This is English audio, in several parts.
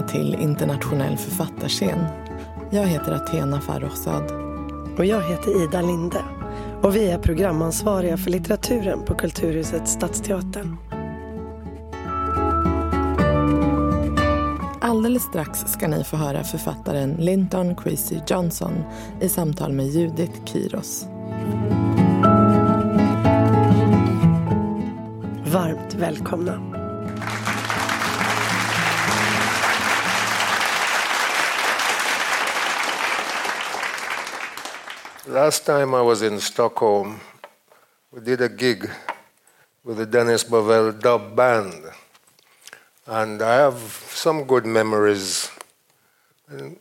Välkomna till Internationell författarscen. Jag heter Athena Farrokhzad. Och jag heter Ida Linde. Och vi är programansvariga för litteraturen på Kulturhuset Stadsteatern. Alldeles strax ska ni få höra författaren Linton Kwesi Johnson i samtal med Judith Kiros. Varmt välkomna. Last time I was in Stockholm, we did a gig with the Dennis Bovell dub band. And I have some good memories, and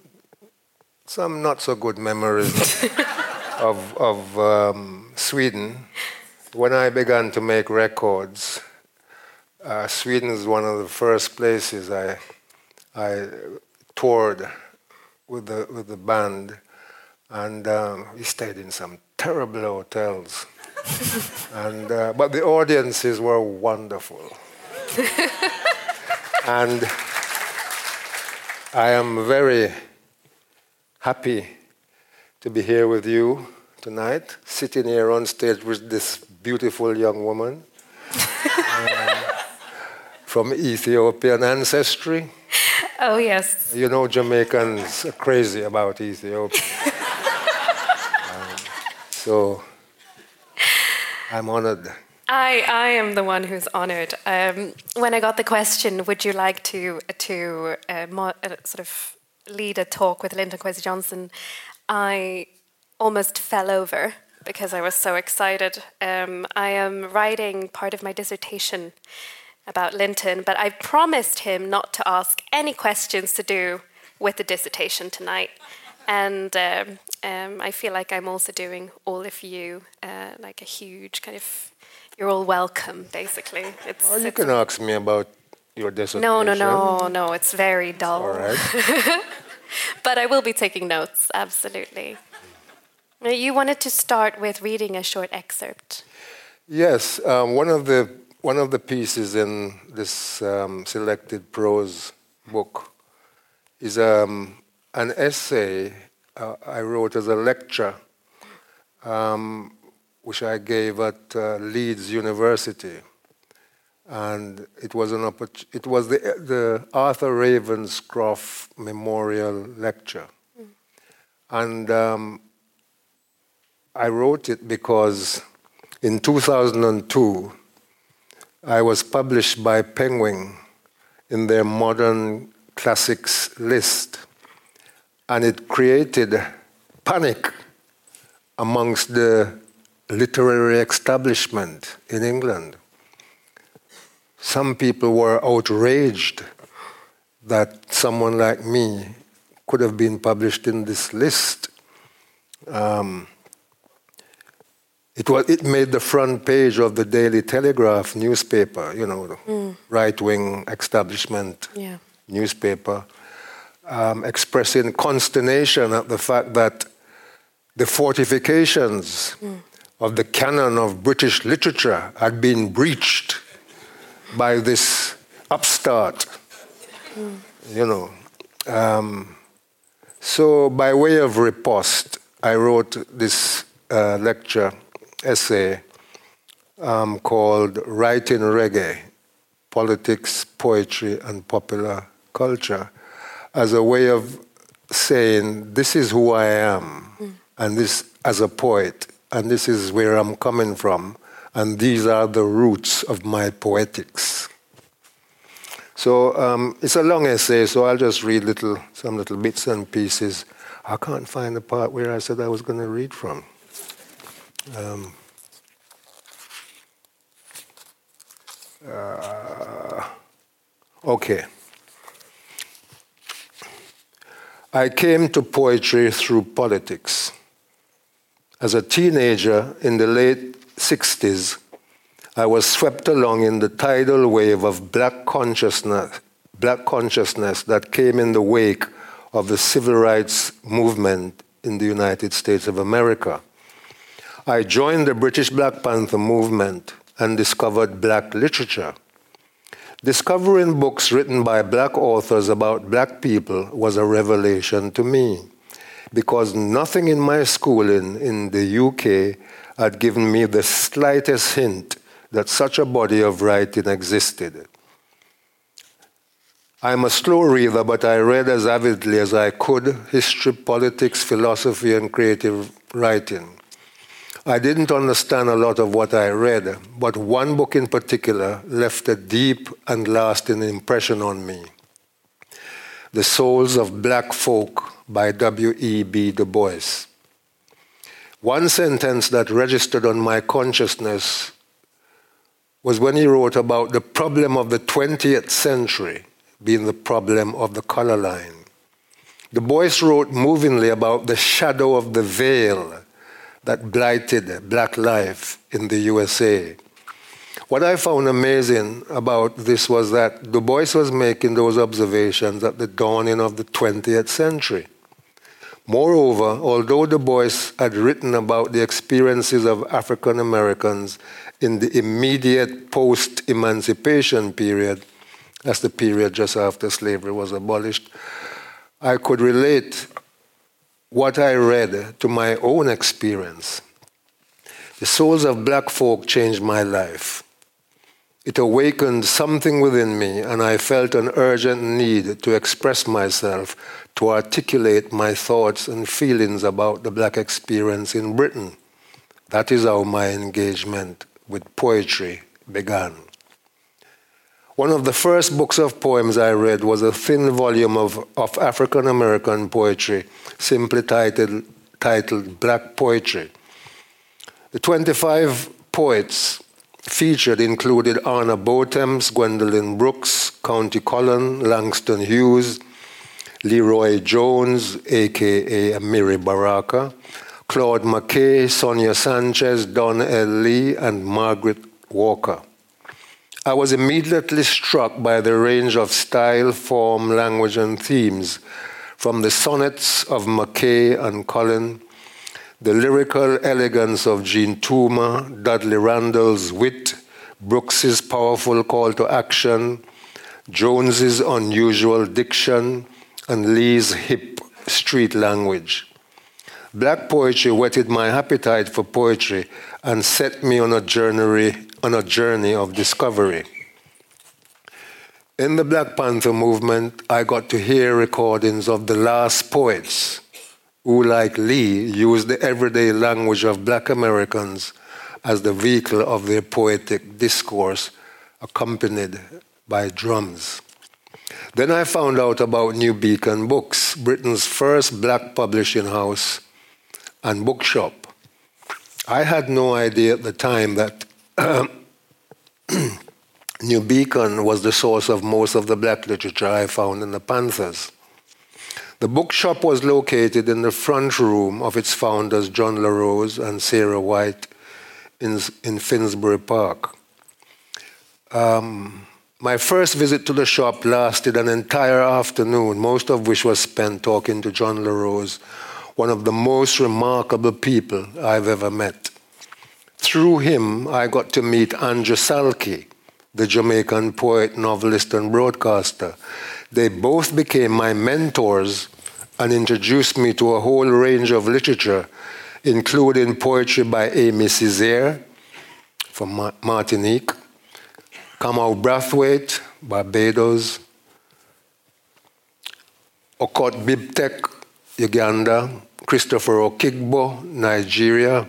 some not so good memories of Sweden. When I began to make records, Sweden is one of the first places I toured with the band. And we stayed in some terrible hotels. But the audiences were wonderful. And I am very happy to be here with you tonight, sitting here on stage with this beautiful young woman from Ethiopian ancestry. Oh, yes. You know, Jamaicans are crazy about Ethiopia. So, I'm honored. I am the one who's honored. When I got the question, would you like to lead a talk with Linton Kwesi Johnson, I almost fell over because I was so excited. I am writing part of my dissertation about Linton, but I promised him not to ask any questions to do with the dissertation tonight. And I feel like I'm also doing all of you like a huge kind of, you're all welcome, basically. You can ask me about your dissertation. No, it's very dull. All right. But I will be taking notes, absolutely. You wanted to start with reading a short excerpt. Yes, one of the pieces in this selected prose book is an essay I wrote as a lecture, which I gave at Leeds University, and it was the Arthur Ravenscroft Memorial Lecture, and I wrote it because in 2002 I was published by Penguin in their Modern Classics list. And it created panic amongst the literary establishment in England. Some people were outraged that someone like me could have been published in this list. It made the front page of the Daily Telegraph newspaper, the right-wing establishment newspaper. Expressing consternation at the fact that the fortifications of the canon of British literature had been breached by this upstart, So by way of riposte, I wrote this lecture essay called Writing Reggae, Politics, Poetry, and Popular Culture, as a way of saying, this is who I am, and this as a poet, and this is where I'm coming from, and these are the roots of my poetics. So it's a long essay, so I'll just read some little bits and pieces. I can't find the part where I said I was going to read from. Okay. I came to poetry through politics. As a teenager in the late 60s, I was swept along in the tidal wave of black consciousness that came in the wake of the civil rights movement in the United States of America. I joined the British Black Panther movement and discovered black literature. Discovering books written by black authors about black people was a revelation to me, because nothing in my schooling in the UK had given me the slightest hint that such a body of writing existed. I'm a slow reader, but I read as avidly as I could history, politics, philosophy, and creative writing. I didn't understand a lot of what I read, but one book in particular left a deep and lasting impression on me. The Souls of Black Folk by W.E.B. Du Bois. One sentence that registered on my consciousness was when he wrote about the problem of the 20th century being the problem of the color line. Du Bois wrote movingly about the shadow of the veil that blighted black life in the USA. What I found amazing about this was that Du Bois was making those observations at the dawning of the 20th century. Moreover, although Du Bois had written about the experiences of African Americans in the immediate post-emancipation period, that's the period just after slavery was abolished, I could relate what I read to my own experience. The Souls of Black Folk changed my life. It awakened something within me, and I felt an urgent need to express myself, to articulate my thoughts and feelings about the black experience in Britain. That is how my engagement with poetry began. One of the first books of poems I read was a thin volume of African-American poetry, simply titled Black Poetry. The 25 poets featured included Arna Bontemps, Gwendolyn Brooks, Countee Cullen, Langston Hughes, Leroy Jones, a.k.a. Amiri Baraka, Claude McKay, Sonia Sanchez, Don L. Lee, and Margaret Walker. I was immediately struck by the range of style, form, language, and themes, from the sonnets of McKay and Cullen, the lyrical elegance of Jean Toomer, Dudley Randall's wit, Brooks's powerful call to action, Jones's unusual diction, and Lee's hip street language. Black poetry whetted my appetite for poetry and set me on a journey of discovery. In the Black Panther movement, I got to hear recordings of the last poets who, like Lee, used the everyday language of Black Americans as the vehicle of their poetic discourse, accompanied by drums. Then I found out about New Beacon Books, Britain's first black publishing house and bookshop. I had no idea at the time that New Beacon was the source of most of the black literature I found in the Panthers. The bookshop was located in the front room of its founders, John LaRose and Sarah White, in Finsbury Park. My first visit to the shop lasted an entire afternoon, most of which was spent talking to John LaRose, one of the most remarkable people I've ever met. Through him, I got to meet Andrew Salkey, the Jamaican poet, novelist, and broadcaster. They both became my mentors and introduced me to a whole range of literature, including poetry by Aimé Césaire from Martinique, Kamau Brathwaite, Barbados, Okot Bibtek, Uganda, Christopher Okigbo, Nigeria,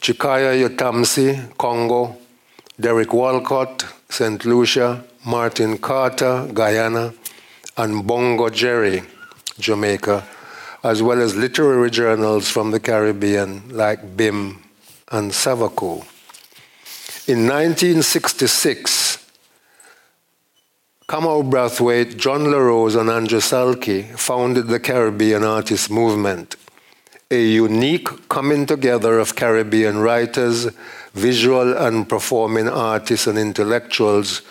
Chikaya Yotamsi, Congo, Derek Walcott, St. Lucia, Martin Carter, Guyana, and Bongo Jerry, Jamaica, as well as literary journals from the Caribbean like BIM and Savacou. In 1966, Kamau Brathwaite, John LaRose, and Andrew Salkey founded the Caribbean Artist Movement, a unique coming together of Caribbean writers, visual and performing artists, and intellectuals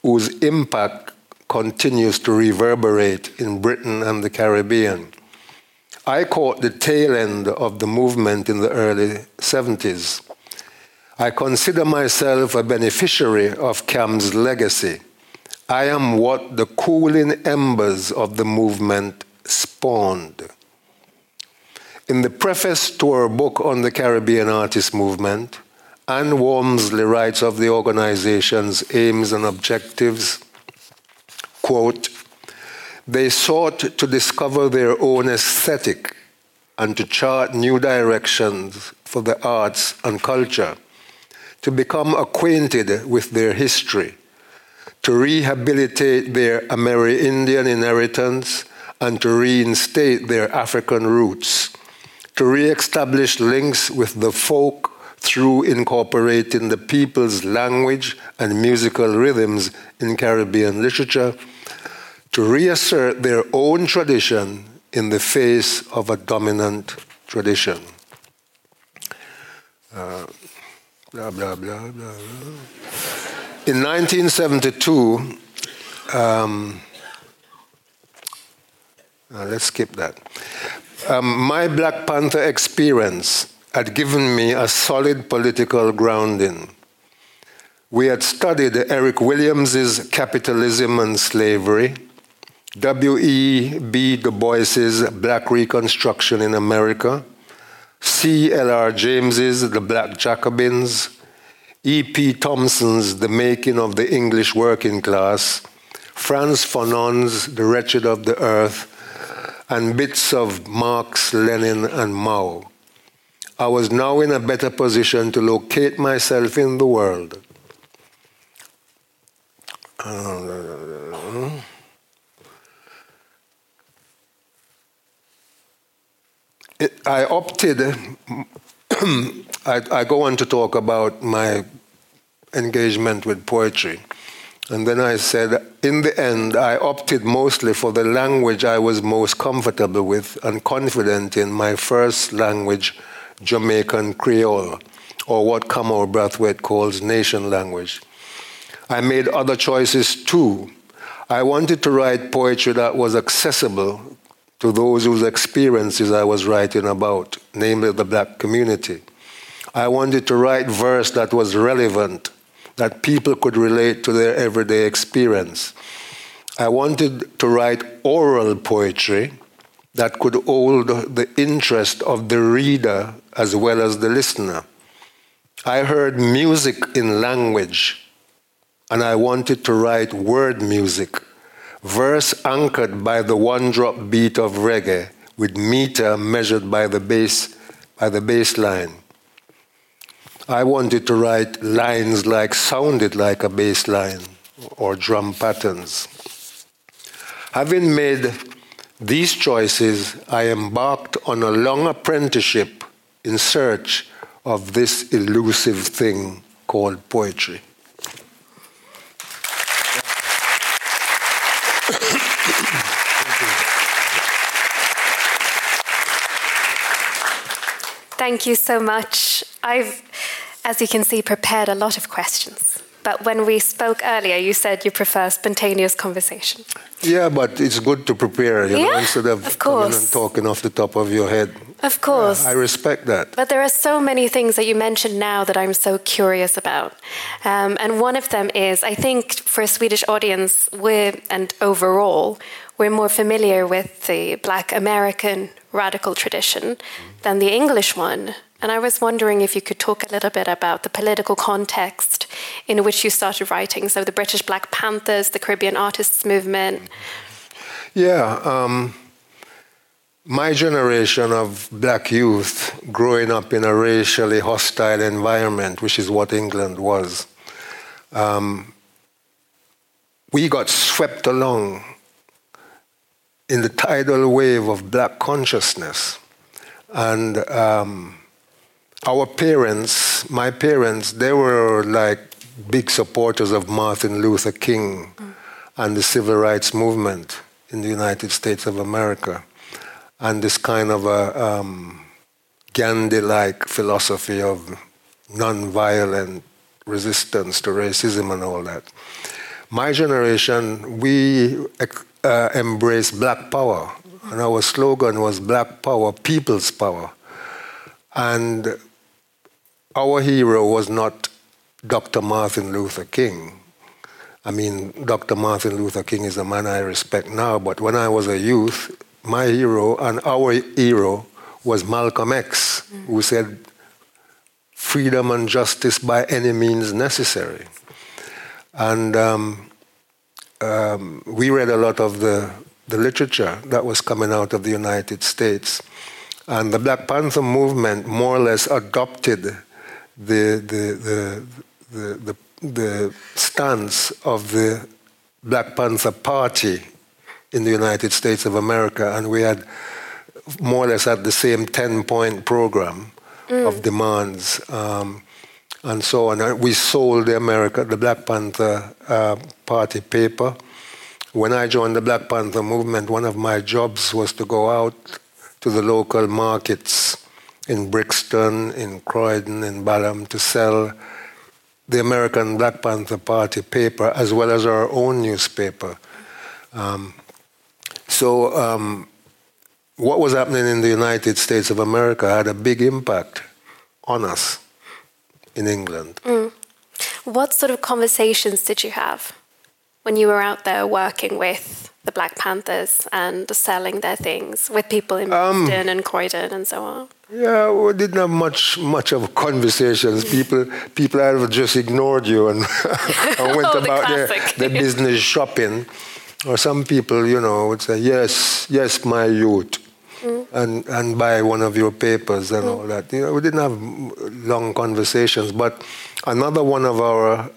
whose impact continues to reverberate in Britain and the Caribbean. I caught the tail end of the movement in the early 70s. I consider myself a beneficiary of CAM's legacy, I am what the cooling embers of the movement spawned. In the preface to her book on the Caribbean Artist Movement, Anne Walmsley writes of the organization's aims and objectives, quote, "They sought to discover their own aesthetic and to chart new directions for the arts and culture, to become acquainted with their history, to rehabilitate their Amerindian inheritance and to reinstate their African roots, to re-establish links with the folk through incorporating the people's language and musical rhythms in Caribbean literature, to reassert their own tradition in the face of a dominant tradition." Blah, blah, blah, blah, blah. In 1972, let's skip that. My Black Panther experience had given me a solid political grounding. We had studied Eric Williams's Capitalism and Slavery, W.E.B. Du Bois's Black Reconstruction in America, C. L. R. James's The Black Jacobins, E. P. Thompson's The Making of the English Working Class, Franz Fanon's The Wretched of the Earth, and bits of Marx, Lenin, and Mao. I was now in a better position to locate myself in the world. I opted, I go on to talk about my engagement with poetry. And then I said, in the end, I opted mostly for the language I was most comfortable with and confident in, my first language, Jamaican Creole, or what Kamau Brathwaite calls nation language. I made other choices too. I wanted to write poetry that was accessible to those whose experiences I was writing about, namely the Black community. I wanted to write verse that was relevant, that people could relate to their everyday experience. I wanted to write oral poetry that could hold the interest of the reader as well as the listener. I heard music in language, and I wanted to write word music, verse anchored by the one-drop beat of reggae, with meter measured by the bass line. I wanted to write lines like sounded like a bass line or drum patterns. Having made these choices, I embarked on a long apprenticeship in search of this elusive thing called poetry. Thank you so much. I've, as you can see, prepared a lot of questions. But when we spoke earlier, you said you prefer spontaneous conversation. Yeah, but it's good to prepare, instead of coming and talking off the top of your head. Of course. I respect that. But there are so many things that you mentioned now that I'm so curious about. And one of them is, I think for a Swedish audience, we're more familiar with the Black American radical tradition than the English one. And I was wondering if you could talk a little bit about the political context in which you started writing. So the British Black Panthers, the Caribbean Artists Movement. Yeah. My generation of Black youth growing up in a racially hostile environment, which is what England was, we got swept along in the tidal wave of Black consciousness. And my parents, they were like big supporters of Martin Luther King and the Civil Rights Movement in the United States of America, and this kind of a Gandhi-like philosophy of nonviolent resistance to racism and all that. My generation, we embraced Black power, and our slogan was Black power, people's power. And our hero was not Dr. Martin Luther King. I mean, Dr. Martin Luther King is a man I respect now, but when I was a youth, my hero and our hero was Malcolm X, who said, freedom and justice by any means necessary. And we read a lot of the literature that was coming out of the United States. And the Black Panther movement more or less adopted the stance of the Black Panther Party in the United States of America. And we had more or less had the same 10-point program of demands and so on. And we sold the Black Panther Party paper. When I joined the Black Panther movement, one of my jobs was to go out to the local markets in Brixton, in Croydon, in Balham, to sell the American Black Panther Party paper as well as our own newspaper. What was happening in the United States of America had a big impact on us in England. What sort of conversations did you have when you were out there working with the Black Panthers and selling their things with people in Boston and Croydon and so on? Yeah, we didn't have much of conversations. People had just ignored you and, and went about their business shopping. Or some people, you know, would say, yes, my youth, and buy one of your papers and all that. You know, we didn't have long conversations, but another one of our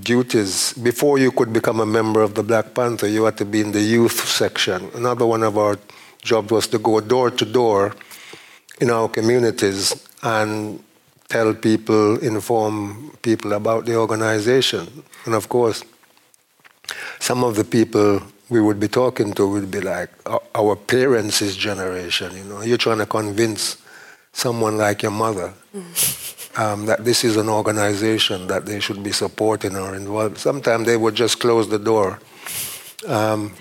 duties, before you could become a member of the Black Panther, you had to be in the youth section. Another one of our jobs was to go door to door in our communities and tell people, inform people about the organization. And of course, some of the people we would be talking to would be like our parents' generation, you know. You're trying to convince someone like your mother that this is an organization that they should be supporting or involved. Sometimes they would just close the door.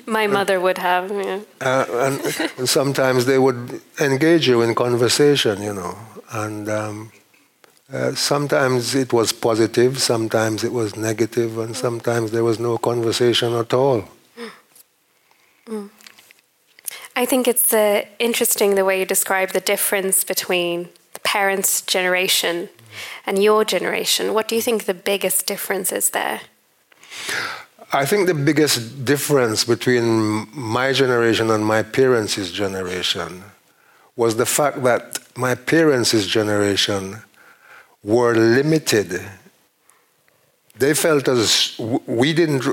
My mother would have, yeah. And sometimes they would engage you in conversation, you know. And sometimes it was positive, sometimes it was negative, and sometimes there was no conversation at all. I think it's interesting the way you describe the difference between the parents' generation and your generation. What do you think the biggest difference is there? I think the biggest difference between my generation and my parents' generation was the fact that my parents' generation were limited. They felt as we didn't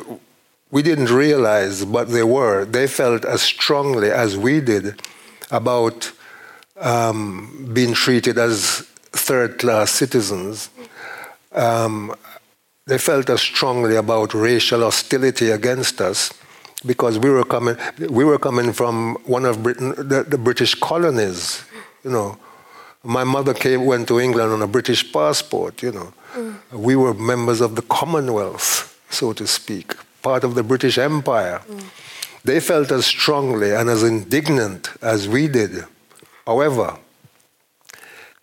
realize, but they were. They felt as strongly as we did about being treated as third-class citizens. They felt as strongly about racial hostility against us because we were coming from one of Britain, the British colonies, you know. My mother went to England on a British passport, you know. We were members of the Commonwealth, so to speak, part of the British Empire. They felt as strongly and as indignant as we did. However,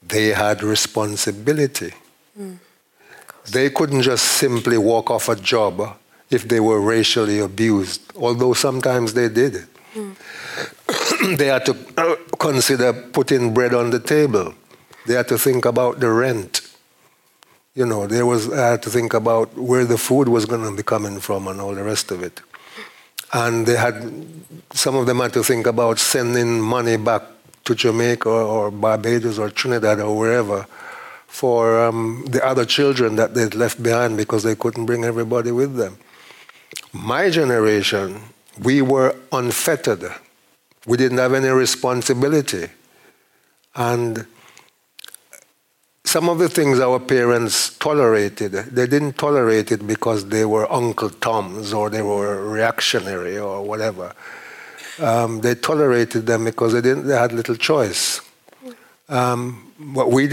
they had responsibility. They couldn't just simply walk off a job if they were racially abused, although sometimes they did. They had to consider putting bread on the table. They had to think about the rent. You know, I had to think about where the food was going to be coming from and all the rest of it. And some of them had to think about sending money back to Jamaica or Barbados or Trinidad or wherever for the other children that they'd left behind because they couldn't bring everybody with them. My generation, we were unfettered. We didn't have any responsibility. And some of the things our parents tolerated, they didn't tolerate it because they were Uncle Toms or they were reactionary or whatever. They tolerated them because they had little choice. But we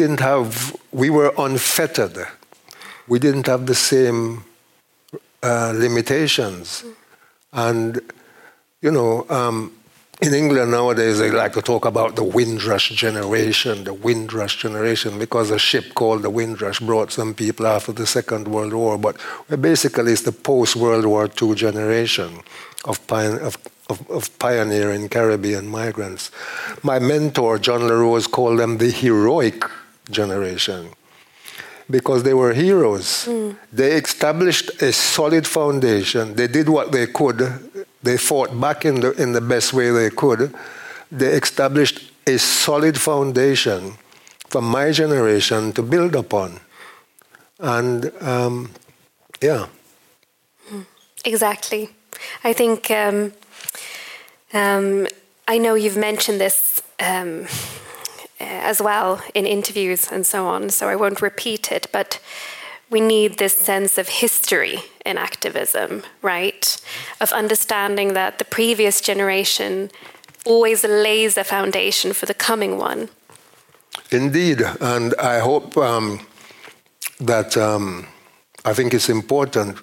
were unfettered. We didn't have the same limitations. And, you know, In England nowadays, they like to talk about the Windrush generation, because a ship called the Windrush brought some people after the Second World War. But basically, it's the post-World War II generation of pioneering Caribbean migrants. My mentor, John LaRose, called them the heroic generation because they were heroes. Mm. They established a solid foundation. They did what they could. They fought back in the best way they could. They established a solid foundation for my generation to build upon. And, yeah. Exactly. I think, I know you've mentioned this as well in interviews and so on, so I won't repeat it, but we need this sense of history in activism, right? Of understanding that the previous generation always lays the foundation for the coming one. Indeed, and I hope that I think it's important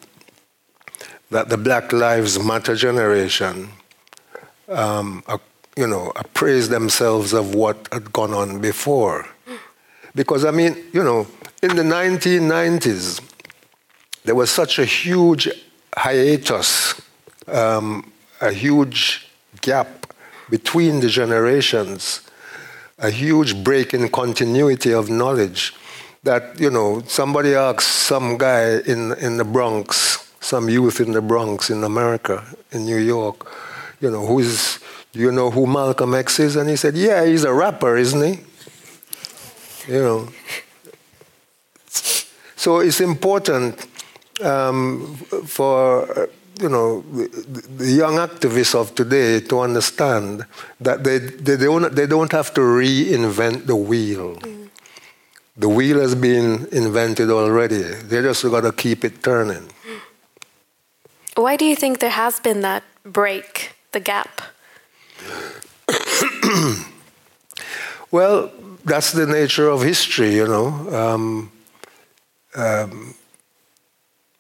that the Black Lives Matter generation, appraise themselves of what had gone on before. Because, I mean, in the 1990s, there was such a huge hiatus, a huge gap between the generations, a huge break in continuity of knowledge that, somebody asked some guy in the Bronx, some youth in the Bronx, in America, in New York, do you know who Malcolm X is? And he said, yeah, he's a rapper, isn't he? So it's important for, the young activists of today to understand that they don't have to reinvent the wheel. Mm. The wheel has been invented already. They just got to keep it turning. Why do you think there has been that break, the gap? Well, that's the nature of history,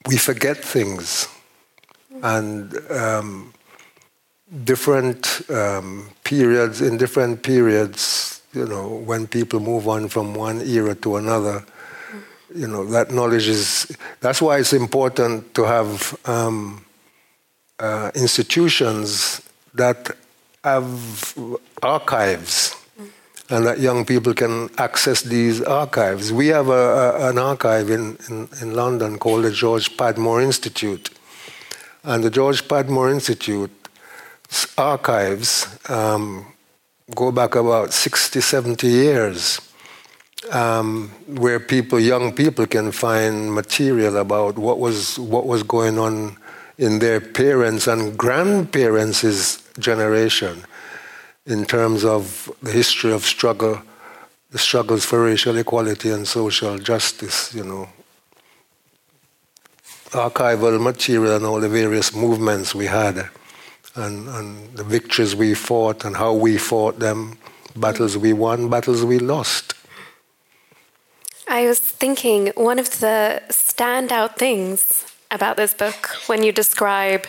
we forget things, and different periods, in different periods, when people move on from one era to another, that knowledge is, that's why it's important to have institutions that have archives, and that young people can access these archives. We have an archive in London called the George Padmore Institute. And the George Padmore Institute's archives go back about 60, 70 years, where young people can find material about what was going on in their parents' and grandparents' generation, in terms of the history of struggle, the struggles for racial equality and social justice, archival material and all the various movements we had, and the victories we fought and how we fought them, battles we won, battles we lost. I was thinking one of the standout things about this book when you describe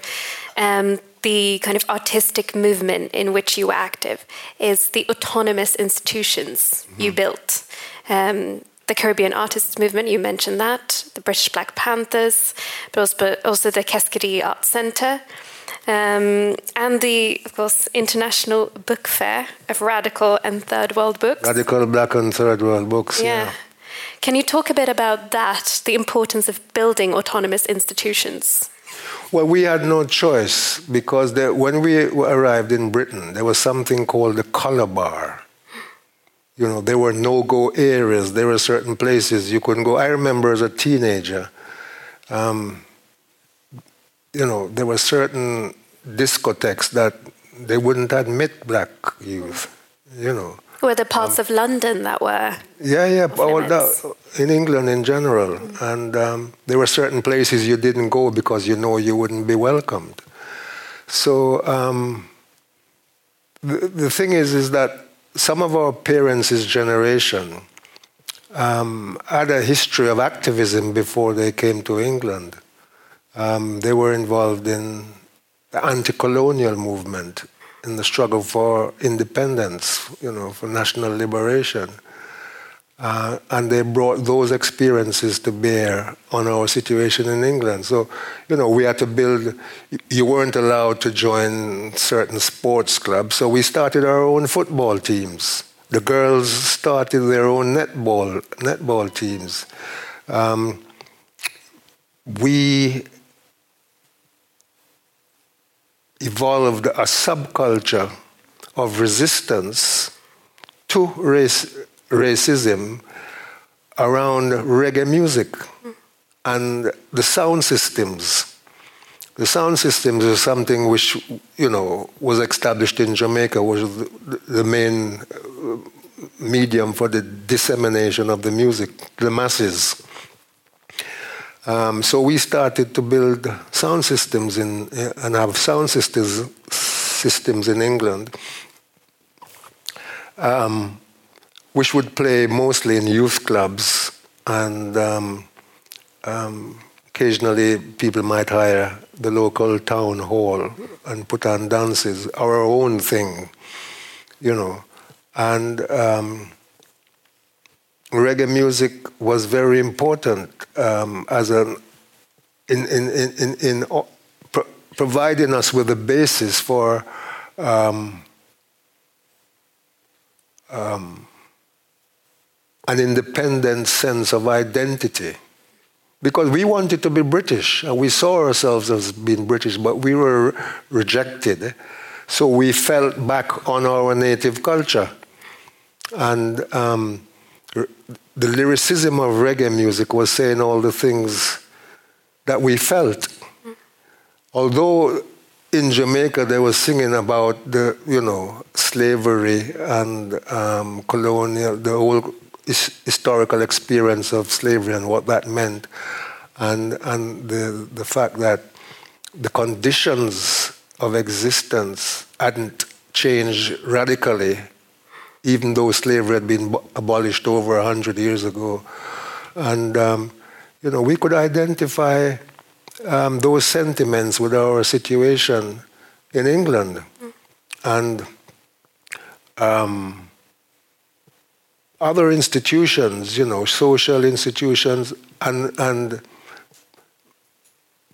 the kind of artistic movement in which you were active is the autonomous institutions you built. The Caribbean Artist Movement, you mentioned that, the British Black Panthers, but also the Keskidi Art Centre, and International Book Fair of Radical and Third World Books. Radical Black and Third World Books, yeah. Can you talk a bit about that, the importance of building autonomous institutions? Well, we had no choice because when we arrived in Britain, there was something called the color bar. There were no-go areas. There were certain places you couldn't go. I remember as a teenager, there were certain discotheques that they wouldn't admit black youth, Were there parts of London that were? Yeah, in England in general. And there were certain places you didn't go because you wouldn't be welcomed. So the thing is that some of our parents' generation had a history of activism before they came to England. They were involved in the anti-colonial movement in the struggle for independence, for national liberation. And they brought those experiences to bear on our situation in England. So, we had to build, you weren't allowed to join certain sports clubs, so we started our own football teams. The girls started their own netball teams. We evolved a subculture of resistance to racism around reggae music and the sound systems. The sound systems is something which, was established in Jamaica, was the main medium for the dissemination of the music, the masses. So we started to build sound systems and have sound systems in England, which would play mostly in youth clubs, and occasionally people might hire the local town hall and put on dances, our own thing, And reggae music was very important as an providing us with a basis for an independent sense of identity. Because we wanted to be British, and we saw ourselves as being British, but we were rejected. So we fell back on our native culture. And the lyricism of reggae music was saying all the things that we felt. Although in Jamaica they were singing about the, slavery and colonial, the whole historical experience of slavery and what that meant, and the fact that the conditions of existence hadn't changed radically, even though slavery had been abolished over 100 years ago. And, we could identify those sentiments with our situation in England. And other institutions, social institutions and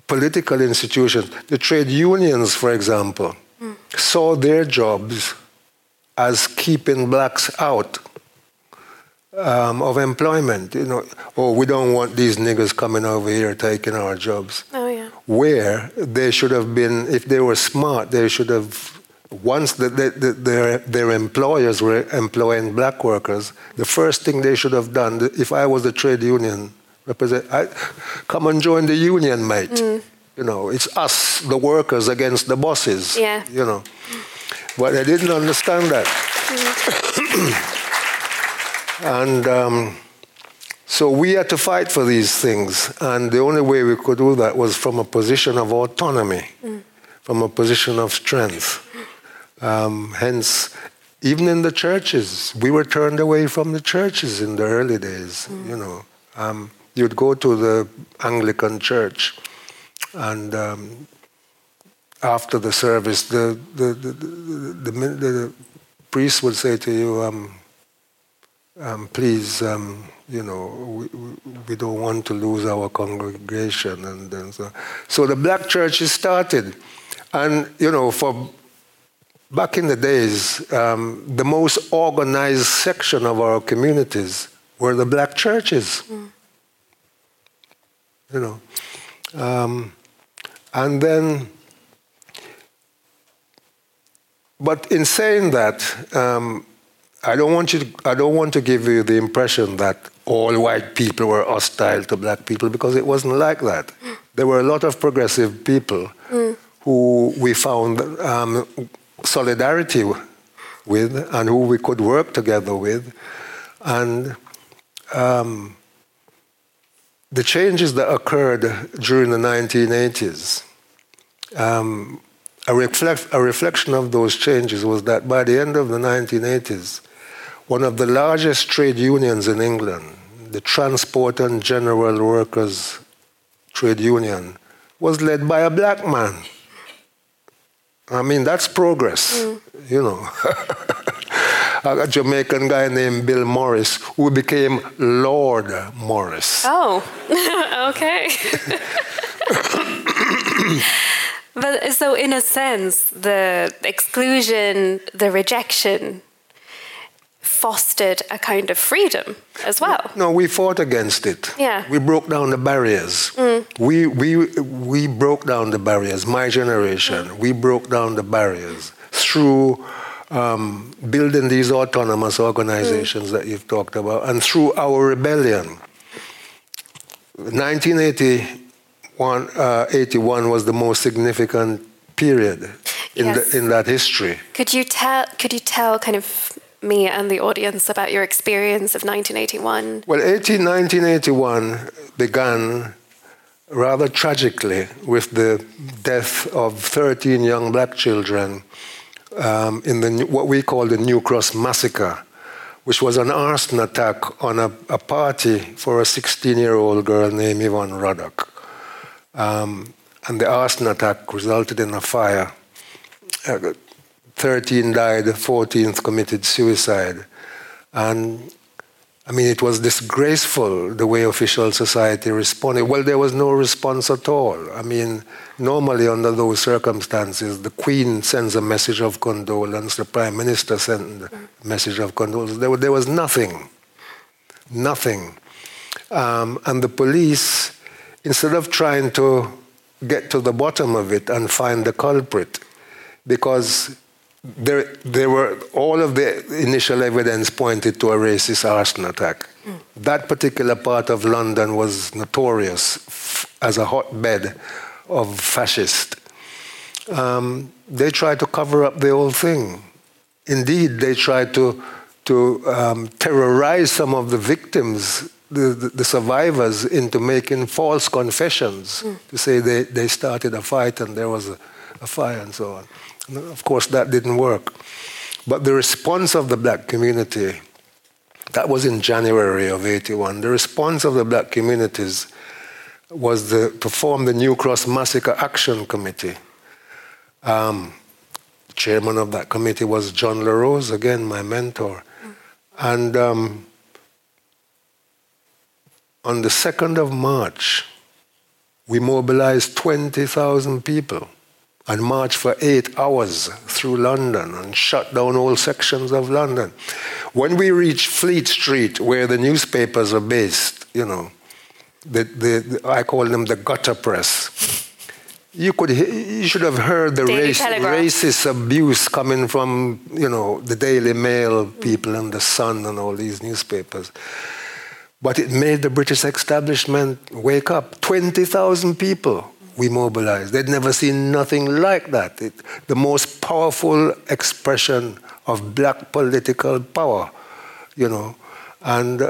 political institutions, the trade unions, for example, saw their jobs as keeping blacks out of employment. We don't want these niggas coming over here taking our jobs. Oh, yeah. Where they should have been, if they were smart, they should have, once their employers were employing black workers, the first thing they should have done, if I was a trade union representative, come and join the union, mate. It's us, the workers, against the bosses. Yeah. But I didn't understand that. And so we had to fight for these things. And the only way we could do that was from a position of autonomy, from a position of strength. Hence, even in the churches, we were turned away from the churches in the early days. You'd go to the Anglican church and after the service, the priest would say to you, "Please, we don't want to lose our congregation." And so the black churches started, and for back in the days, the most organized section of our communities were the black churches. And then. But in saying that, I don't want to give you the impression that all white people were hostile to black people, because it wasn't like that. There were a lot of progressive people who we found solidarity with and who we could work together with. And the changes that occurred during the 1980s, a reflection of those changes was that by the end of the 1980s, one of the largest trade unions in England, the Transport and General Workers Trade Union, was led by a black man. I mean, that's progress, you know. A Jamaican guy named Bill Morris, who became Lord Morris. Oh, okay. But so in a sense, the exclusion, the rejection fostered a kind of freedom as well. No, we fought against it. Yeah. We broke down the barriers. We broke down the barriers, my generation. We broke down the barriers through building these autonomous organizations that you've talked about, and through our rebellion. 1981 was the most significant period in in that history. Could you tell kind of me and the audience about your experience of 1981? Well, 1981 began rather tragically with the death of 13 young black children in the what we call the New Cross Massacre, which was an arson attack on a party for a 16-year-old girl named Yvonne Ruddock. And the arson attack resulted in a fire. 13 died, the 14th committed suicide. And I mean, it was disgraceful the way official society responded. Well, there was no response at all. I mean, normally under those circumstances, the Queen sends a message of condolence, the Prime Minister sent a message of condolence. There was nothing, nothing. And the police, instead of trying to get to the bottom of it and find the culprit, because there were all of the initial evidence pointed to a racist arson attack. That particular part of London was notorious as a hotbed of fascists. They tried to cover up the whole thing. Indeed, they tried to terrorize some of the victims, the survivors, into making false confessions to say they started a fight and there was a fire and so on. And of course, that didn't work. But the response of the black community, that was in January of 81, the response of the black communities was to form the New Cross Massacre Action Committee. The chairman of that committee was John LaRose, again, my mentor. And on the 2nd of March, we mobilized 20,000 people and marched for 8 hours through London and shut down all sections of London. When we reached Fleet Street, where the newspapers are based, you know, I call them the gutter press, you should have heard the racist abuse coming from, you know, the Daily Mail people and the Sun and all these newspapers. But it made the British establishment wake up. 20,000 people we mobilized. They'd never seen nothing like that. The most powerful expression of black political power, you know. And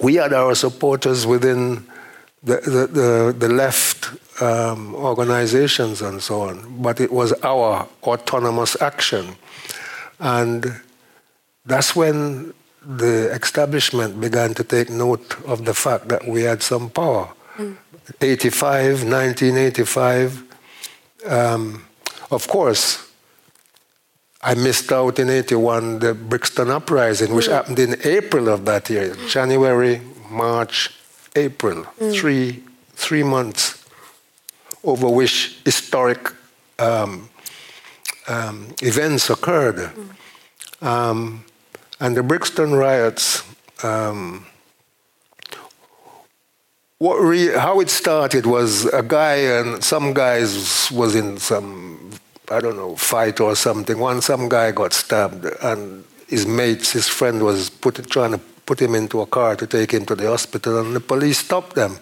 we had our supporters within the left organizations and so on. But it was our autonomous action. And that's when the establishment began to take note of the fact that we had some power. 1985. Of course, I missed out in 81 the Brixton Uprising, which happened in April of that year. January, March, April, three months over which historic events occurred. And the Brixton riots, how it started was a guy and some guys was in some, I don't know, fight or something. Once some guy got stabbed and his friend was trying to put him into a car to take him to the hospital, and the police stopped them.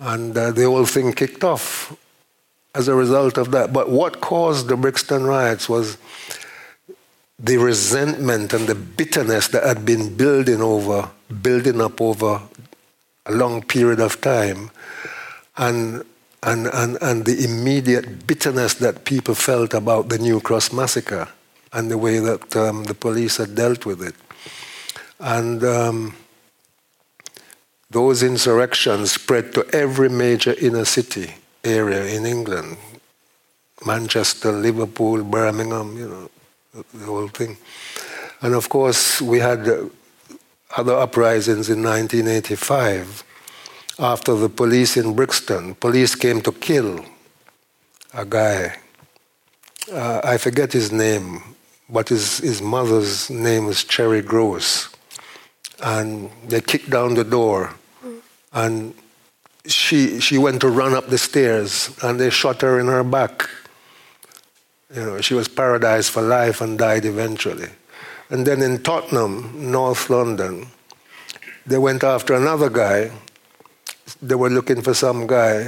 And the whole thing kicked off as a result of that. But what caused the Brixton riots was the resentment and the bitterness that had been building up over a long period of time, and the immediate bitterness that people felt about the New Cross Massacre and the way that the police had dealt with it. And those insurrections spread to every major inner city area in England. Manchester, Liverpool, Birmingham, you know, the whole thing. And of course, we had other uprisings in 1985. After the police in Brixton, police came to kill a guy. I forget his name, but his mother's name was Cherry Gross. And they kicked down the door. And she went to run up the stairs, and they shot her in her back. You know, she was paradised for life and died eventually. And then in Tottenham, North London, they went after another guy. They were looking for some guy.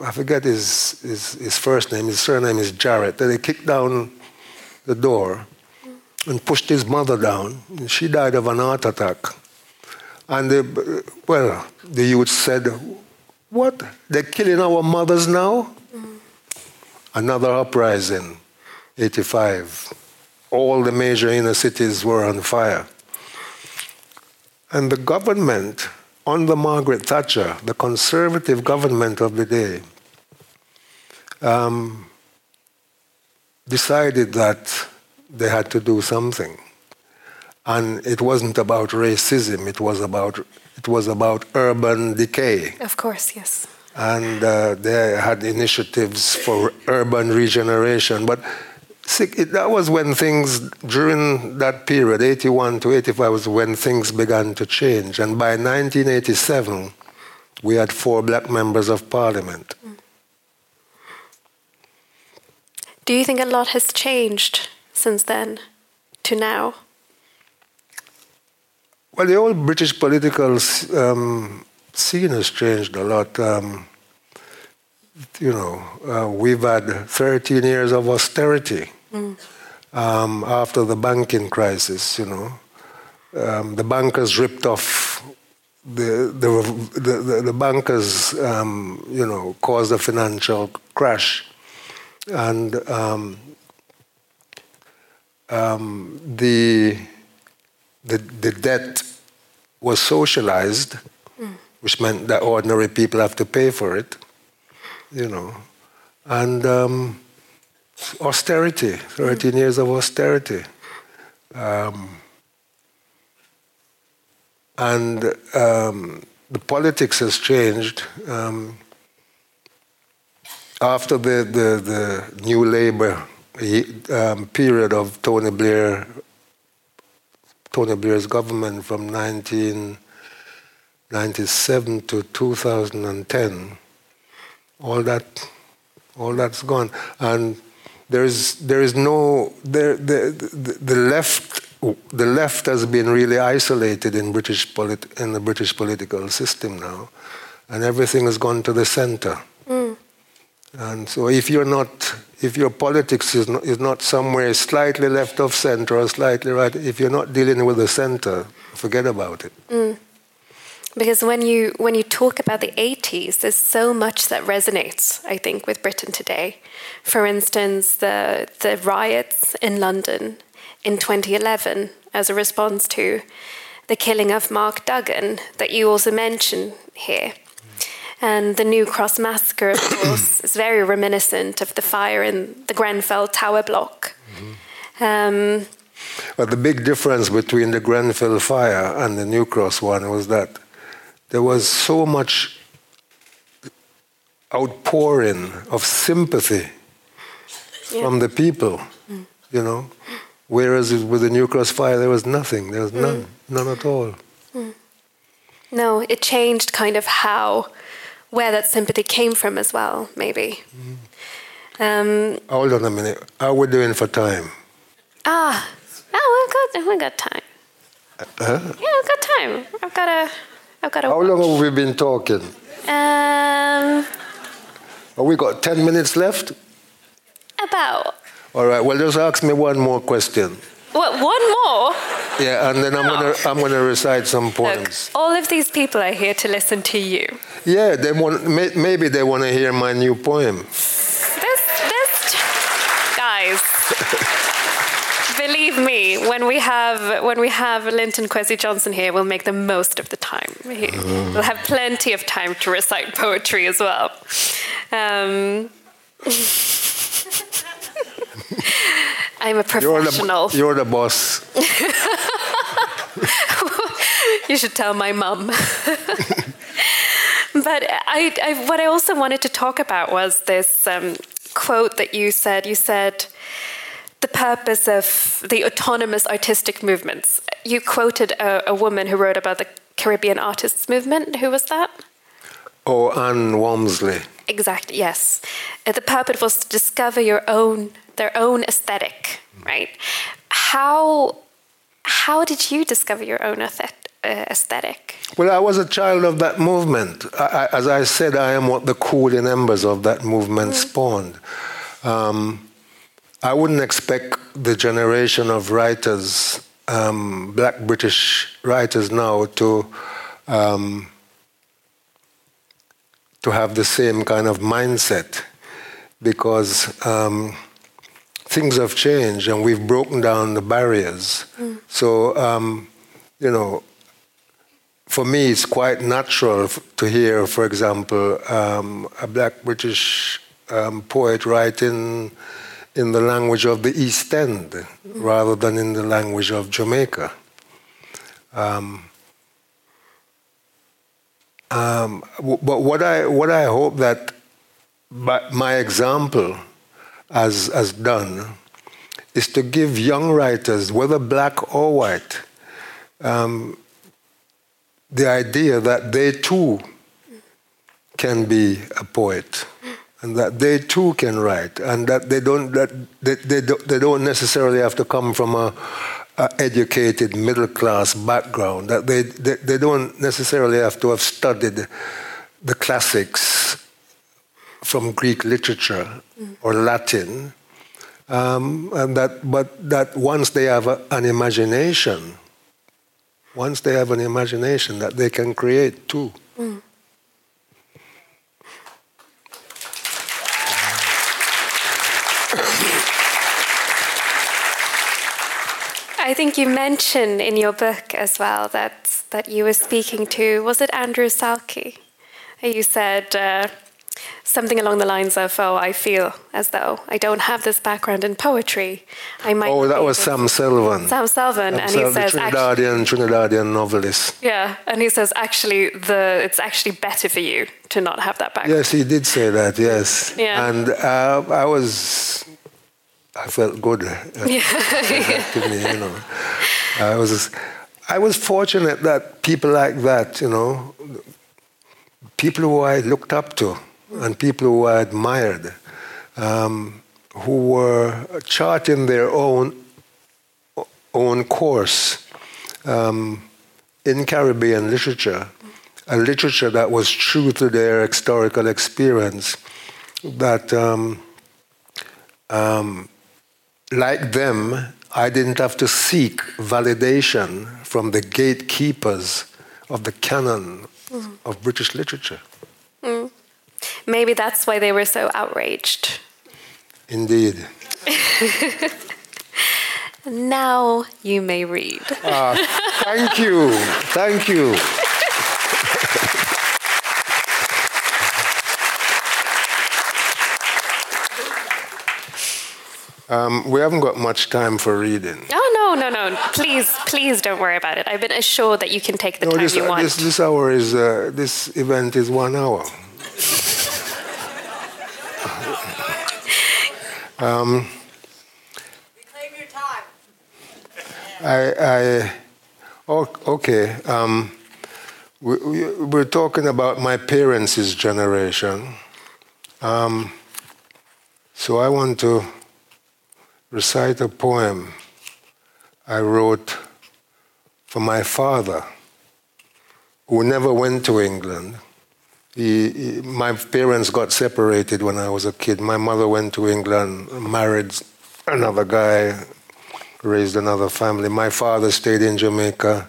I forget his first name. His surname is Jarrett. They kicked down the door and pushed his mother down. And she died of an heart attack. And the youth said, "What? They're killing our mothers now?" Mm. Another uprising, 85. All the major inner cities were on fire. And the government, under Margaret Thatcher, the conservative government of the day, decided that they had to do something. And it wasn't about racism, it was about urban decay. Of course, yes. And they had initiatives for urban regeneration. But that was when things, during that period, 81 to 85, was when things began to change. And by 1987, we had 4 black members of parliament. Do you think a lot has changed since then to now? Well, the old British political scene has changed a lot. We've had 13 years of austerity after the banking crisis, you know. The bankers ripped off, the bankers, caused a financial crash. And the debt was socialized, which meant that ordinary people have to pay for it, you know. And austerity, 13 years of austerity. The politics has changed. After the New Labour period of Tony Blair's government from 1997 to 2010, all that's gone, and the left has been really isolated in the British political system now, and everything has gone to the centre. And so if your politics is not somewhere slightly left of center or slightly right, if you're not dealing with the center, forget about it. Because when you talk about the 80s, there's so much that resonates, I think, with Britain today. For instance, the riots in London in 2011 as a response to the killing of Mark Duggan that you also mention here. And the New Cross massacre, of course, is very reminiscent of the fire in the Grenfell Tower block. But the big difference between the Grenfell fire and the New Cross one was that there was so much outpouring of sympathy from the people, you know, whereas with the New Cross fire, there was nothing. There was none at all. No, it changed kind of where that sympathy came from as well, maybe. Hold on a minute. How are we doing for time? We've got time. Yeah, I've got time. I've got a How long have we been talking? Have we got 10 minutes left? About. All right. Well, just ask me one more question. What, one more? Yeah, and then I'm gonna recite some poems. Look, all of these people are here to listen to you. Yeah, they want. Maybe they want to hear my new poem. This guys, believe me, when we have Linton Kwesi Johnson here, we'll make the most of the time. We'll have plenty of time to recite poetry as well. I'm a professional. You're the boss. You should tell my mum. But what I also wanted to talk about was this quote that you said. You said, the purpose of the autonomous artistic movements. You quoted a woman who wrote about the Caribbean Artists Movement. Who was that? Oh, Anne Walmsley. Exactly, yes. The purpose was to discover their own aesthetic, right? How did you discover your own aesthetic? Well, I was a child of that movement. As I said, I am what the cooling embers of that movement spawned. I wouldn't expect the generation of writers, black British writers now, to have the same kind of mindset, because things have changed and we've broken down the barriers. Mm. So, for me it's quite natural to hear, for example, a black British poet writing in the language of the East End rather than in the language of Jamaica. But what I hope that my example has done is to give young writers, whether black or white, the idea that they too can be a poet, and that they too can write, and that they don't necessarily have to come from a educated middle-class background, that they don't necessarily have to have studied the classics from Greek literature or Latin, but that once they have an imagination, that they can create too. Mm. I think you mention in your book as well that you were speaking to, was it Andrew Salkey? You said something along the lines of, I feel as though I don't have this background in poetry. I might. Oh, that was Sam Selvin. And he says, Trinidadian novelist. Yeah, and he says, actually, it's actually better for you to not have that background. Yes, he did say that, yes. Yeah. And I felt good. I was fortunate that people like that, people who I looked up to and people who I admired, who were charting their own course in Caribbean literature, a literature that was true to their historical experience, that like them, I didn't have to seek validation from the gatekeepers of the canon of British literature. Mm. Maybe that's why they were so outraged. Indeed. Now you may read. Thank you. Thank you. We haven't got much time for reading. Oh, no. Please don't worry about it. I've been assured that you can take the time you want. This event is 1 hour. Reclaim your time. Okay. We're talking about my parents' generation. So I want to recite a poem I wrote for my father, who never went to England. My parents got separated when I was a kid. My mother went to England, married another guy, raised another family. My father stayed in Jamaica,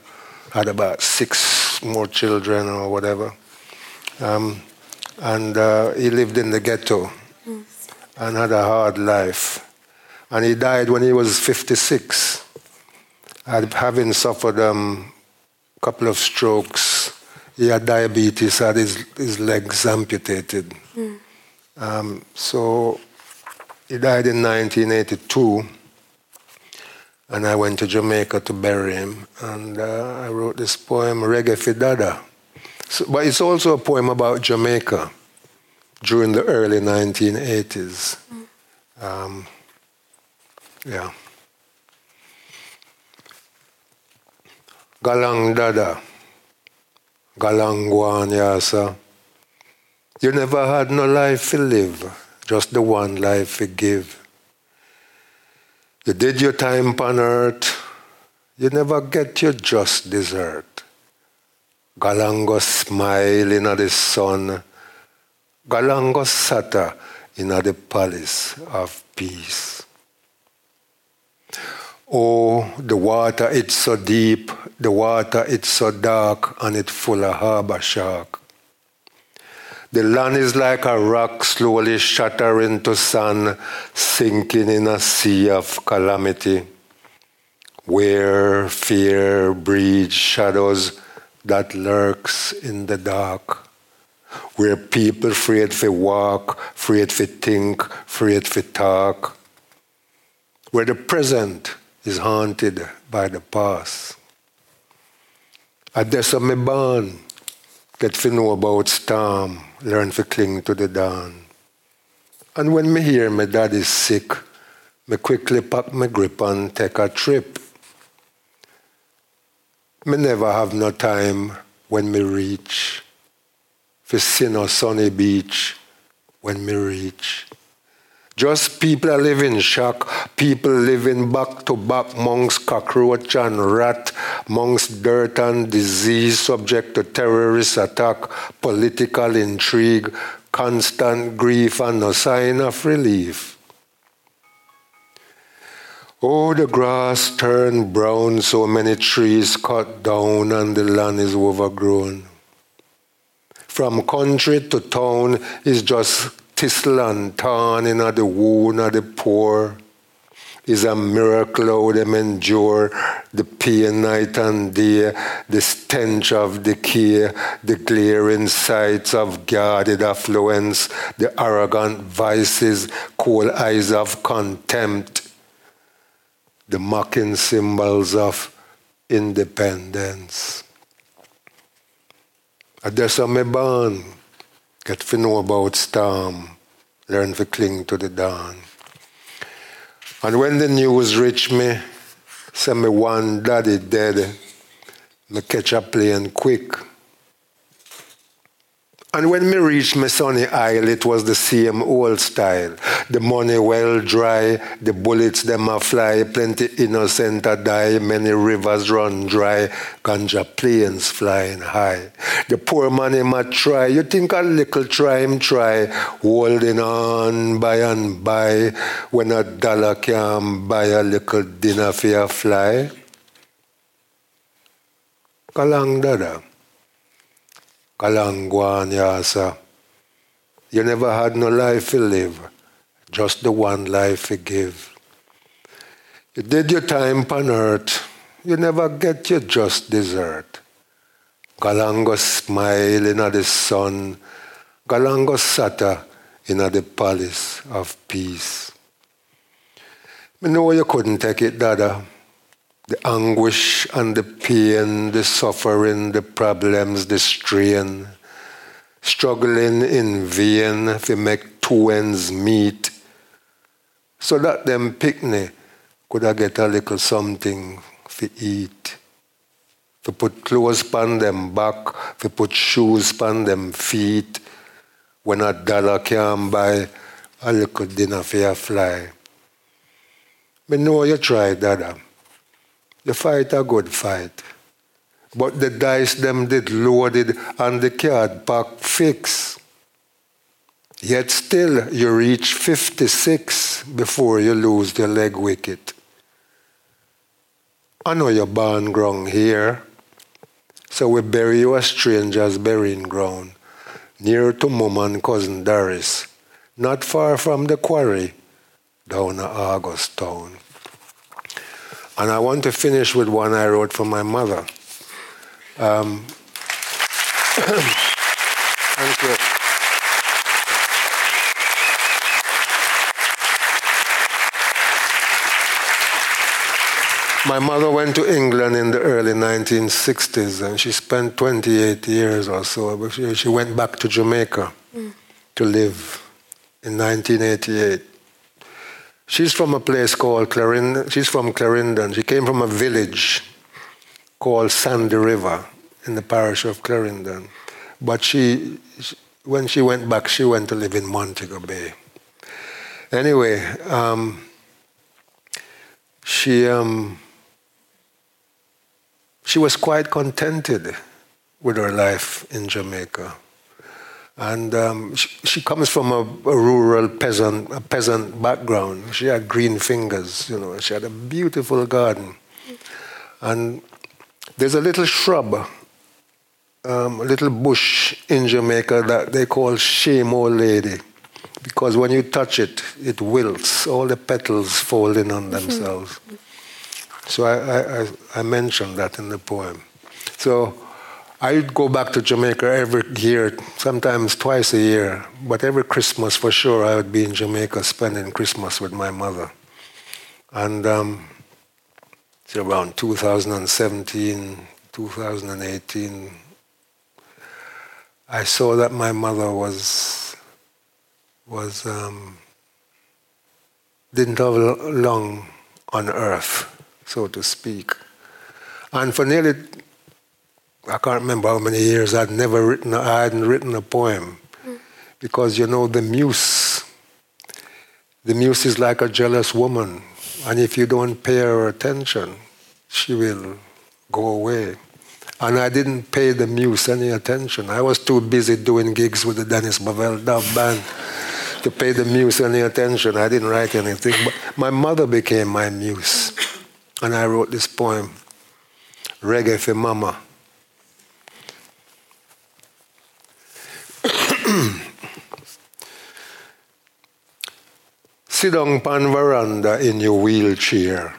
had about 6 more children or whatever. And he lived in the ghetto and had a hard life. And he died when he was 56, having suffered a couple of strokes. He had diabetes, had his legs amputated. So He died in 1982, and I went to Jamaica to bury him. And I wrote this poem, Reggae Fidada. So, but it's also a poem about Jamaica during the early 1980s. Yeah. Galang Dada, Galang Gwan Yasa. You never had no life to live, just the one life to give. You did your time upon earth, you never get your just desert. Galango smile in the sun, Galango sata in the palace of peace. Oh, the water, it's so deep, the water, it's so dark, and it's full of harbor shark. The land is like a rock slowly shattering to sand, sinking in a sea of calamity, where fear breeds shadows that lurks in the dark, where people afraid to walk, afraid to think, afraid to talk, where the present is haunted by the past. At this of me born, get to know about storm, learn to cling to the dawn. And when me hear my daddy's sick, me quickly pack my grip and take a trip. Me never have no time when me reach, for sin or sunny beach when me reach. Just people are living shock, people living back to back, amongst cockroach and rat, amongst dirt and disease, subject to terrorist attack, political intrigue, constant grief, and no sign of relief. Oh, the grass turned brown, so many trees cut down, and the land is overgrown. From country to town is just thistle and thorn in the wound of the poor is a miracle how them endure the pain night and day, the stench of decay, the glaring sights of guarded affluence, the arrogant vices, cold eyes of contempt, the mocking symbols of independence. That's how I was born. Get to know about storm, learn to cling to the dawn. And when the news reached me, say me one daddy dead, me catch a plane quick. And when me reached my sunny isle, it was the same old style. The money well dry, the bullets them a fly, plenty innocent a die, many rivers run dry, ganja planes flying high. The poor man him a try, you think a little try him try, holding on by and by, when a dollar can buy a little dinner for a fly. Kalang Dada. Kalangwan Yasa, you never had no life to live, just the one life to give. You did your time on earth, you never get your just desert. Galango smile in the sun, Galango sata in the palace of peace. Me know you couldn't take it, Dada. The anguish and the pain, the suffering, the problems, the strain, struggling in vain to make two ends meet, so that them picnic could a get a little something to eat, to put clothes upon them back, to put shoes upon them feet, when a dollar can buy a little dinner for a fly. Me know you try, Dada. The fight a good fight, but the dice them did loaded and the card pack fix. Yet still you reach 56 before you lose the leg wicket. I know you're born ground here, so we bury you as strangers burying ground, near to Mum and Cousin Doris, not far from the quarry, down at August Town. And I want to finish with one I wrote for my mother. Thank you. My mother went to England in the early 1960s, and she spent 28 years or so. She went back to Jamaica to live in 1988. She's from a place called Clarendon. She's from Clarendon. She came from a village called Sandy River in the parish of Clarendon. But when she went back, she went to live in Montego Bay. Anyway, she was quite contented with her life in Jamaica. And she comes from a rural peasant background. She had green fingers, you know. She had a beautiful garden. And there's a little shrub, a little bush in Jamaica that they call shame old lady, because when you touch it, it wilts, all the petals fall in on themselves. So I mentioned that in the poem. So I'd go back to Jamaica every year, sometimes twice a year, but every Christmas for sure I would be in Jamaica spending Christmas with my mother. And it's around 2017, 2018, I saw that my mother didn't have long on earth, so to speak. And for nearly, I can't remember how many years, I hadn't written a poem. Because, you know, the muse is like a jealous woman. And if you don't pay her attention, she will go away. And I didn't pay the muse any attention. I was too busy doing gigs with the Dennis Bovell Dove Band to pay the muse any attention. I didn't write anything. But my mother became my muse. And I wrote this poem, Reggae for Mama. Sit down pan veranda in your wheelchair.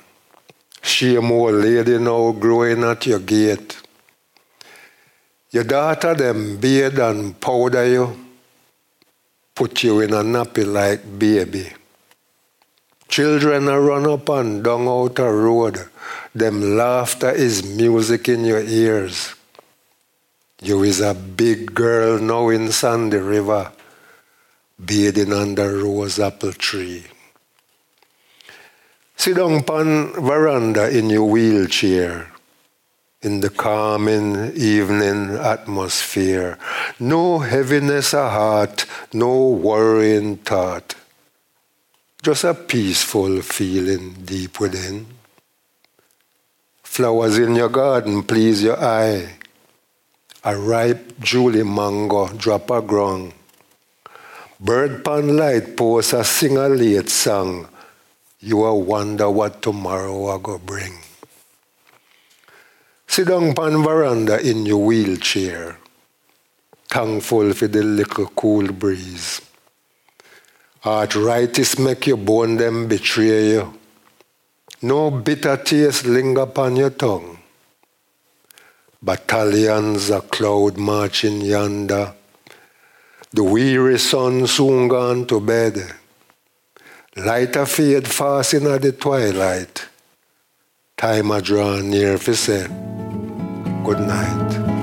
Shame old lady now growing at your gate. Your daughter them beard and powder you, put you in a nappy like baby. Children are run up and down out a road. Them laughter is music in your ears. You is a big girl now in Sandy River, bathing under rose apple tree. Sit down pan veranda in your wheelchair, in the calming evening atmosphere. No heaviness of heart, no worrying thought. Just a peaceful feeling deep within. Flowers in your garden please your eye. A ripe Julie mango drop a ground. Bird pan light post a sing a late song. You will wonder what tomorrow I go bring. Sit down pan veranda in your wheelchair, thankful for the little cool breeze. Arthritis make your bone them betray you. No bitter taste linger upon your tongue. Battalions of cloud marching yonder. The weary sun soon gone to bed. Lighter fade fast in the twilight. Time a draw near for say good night.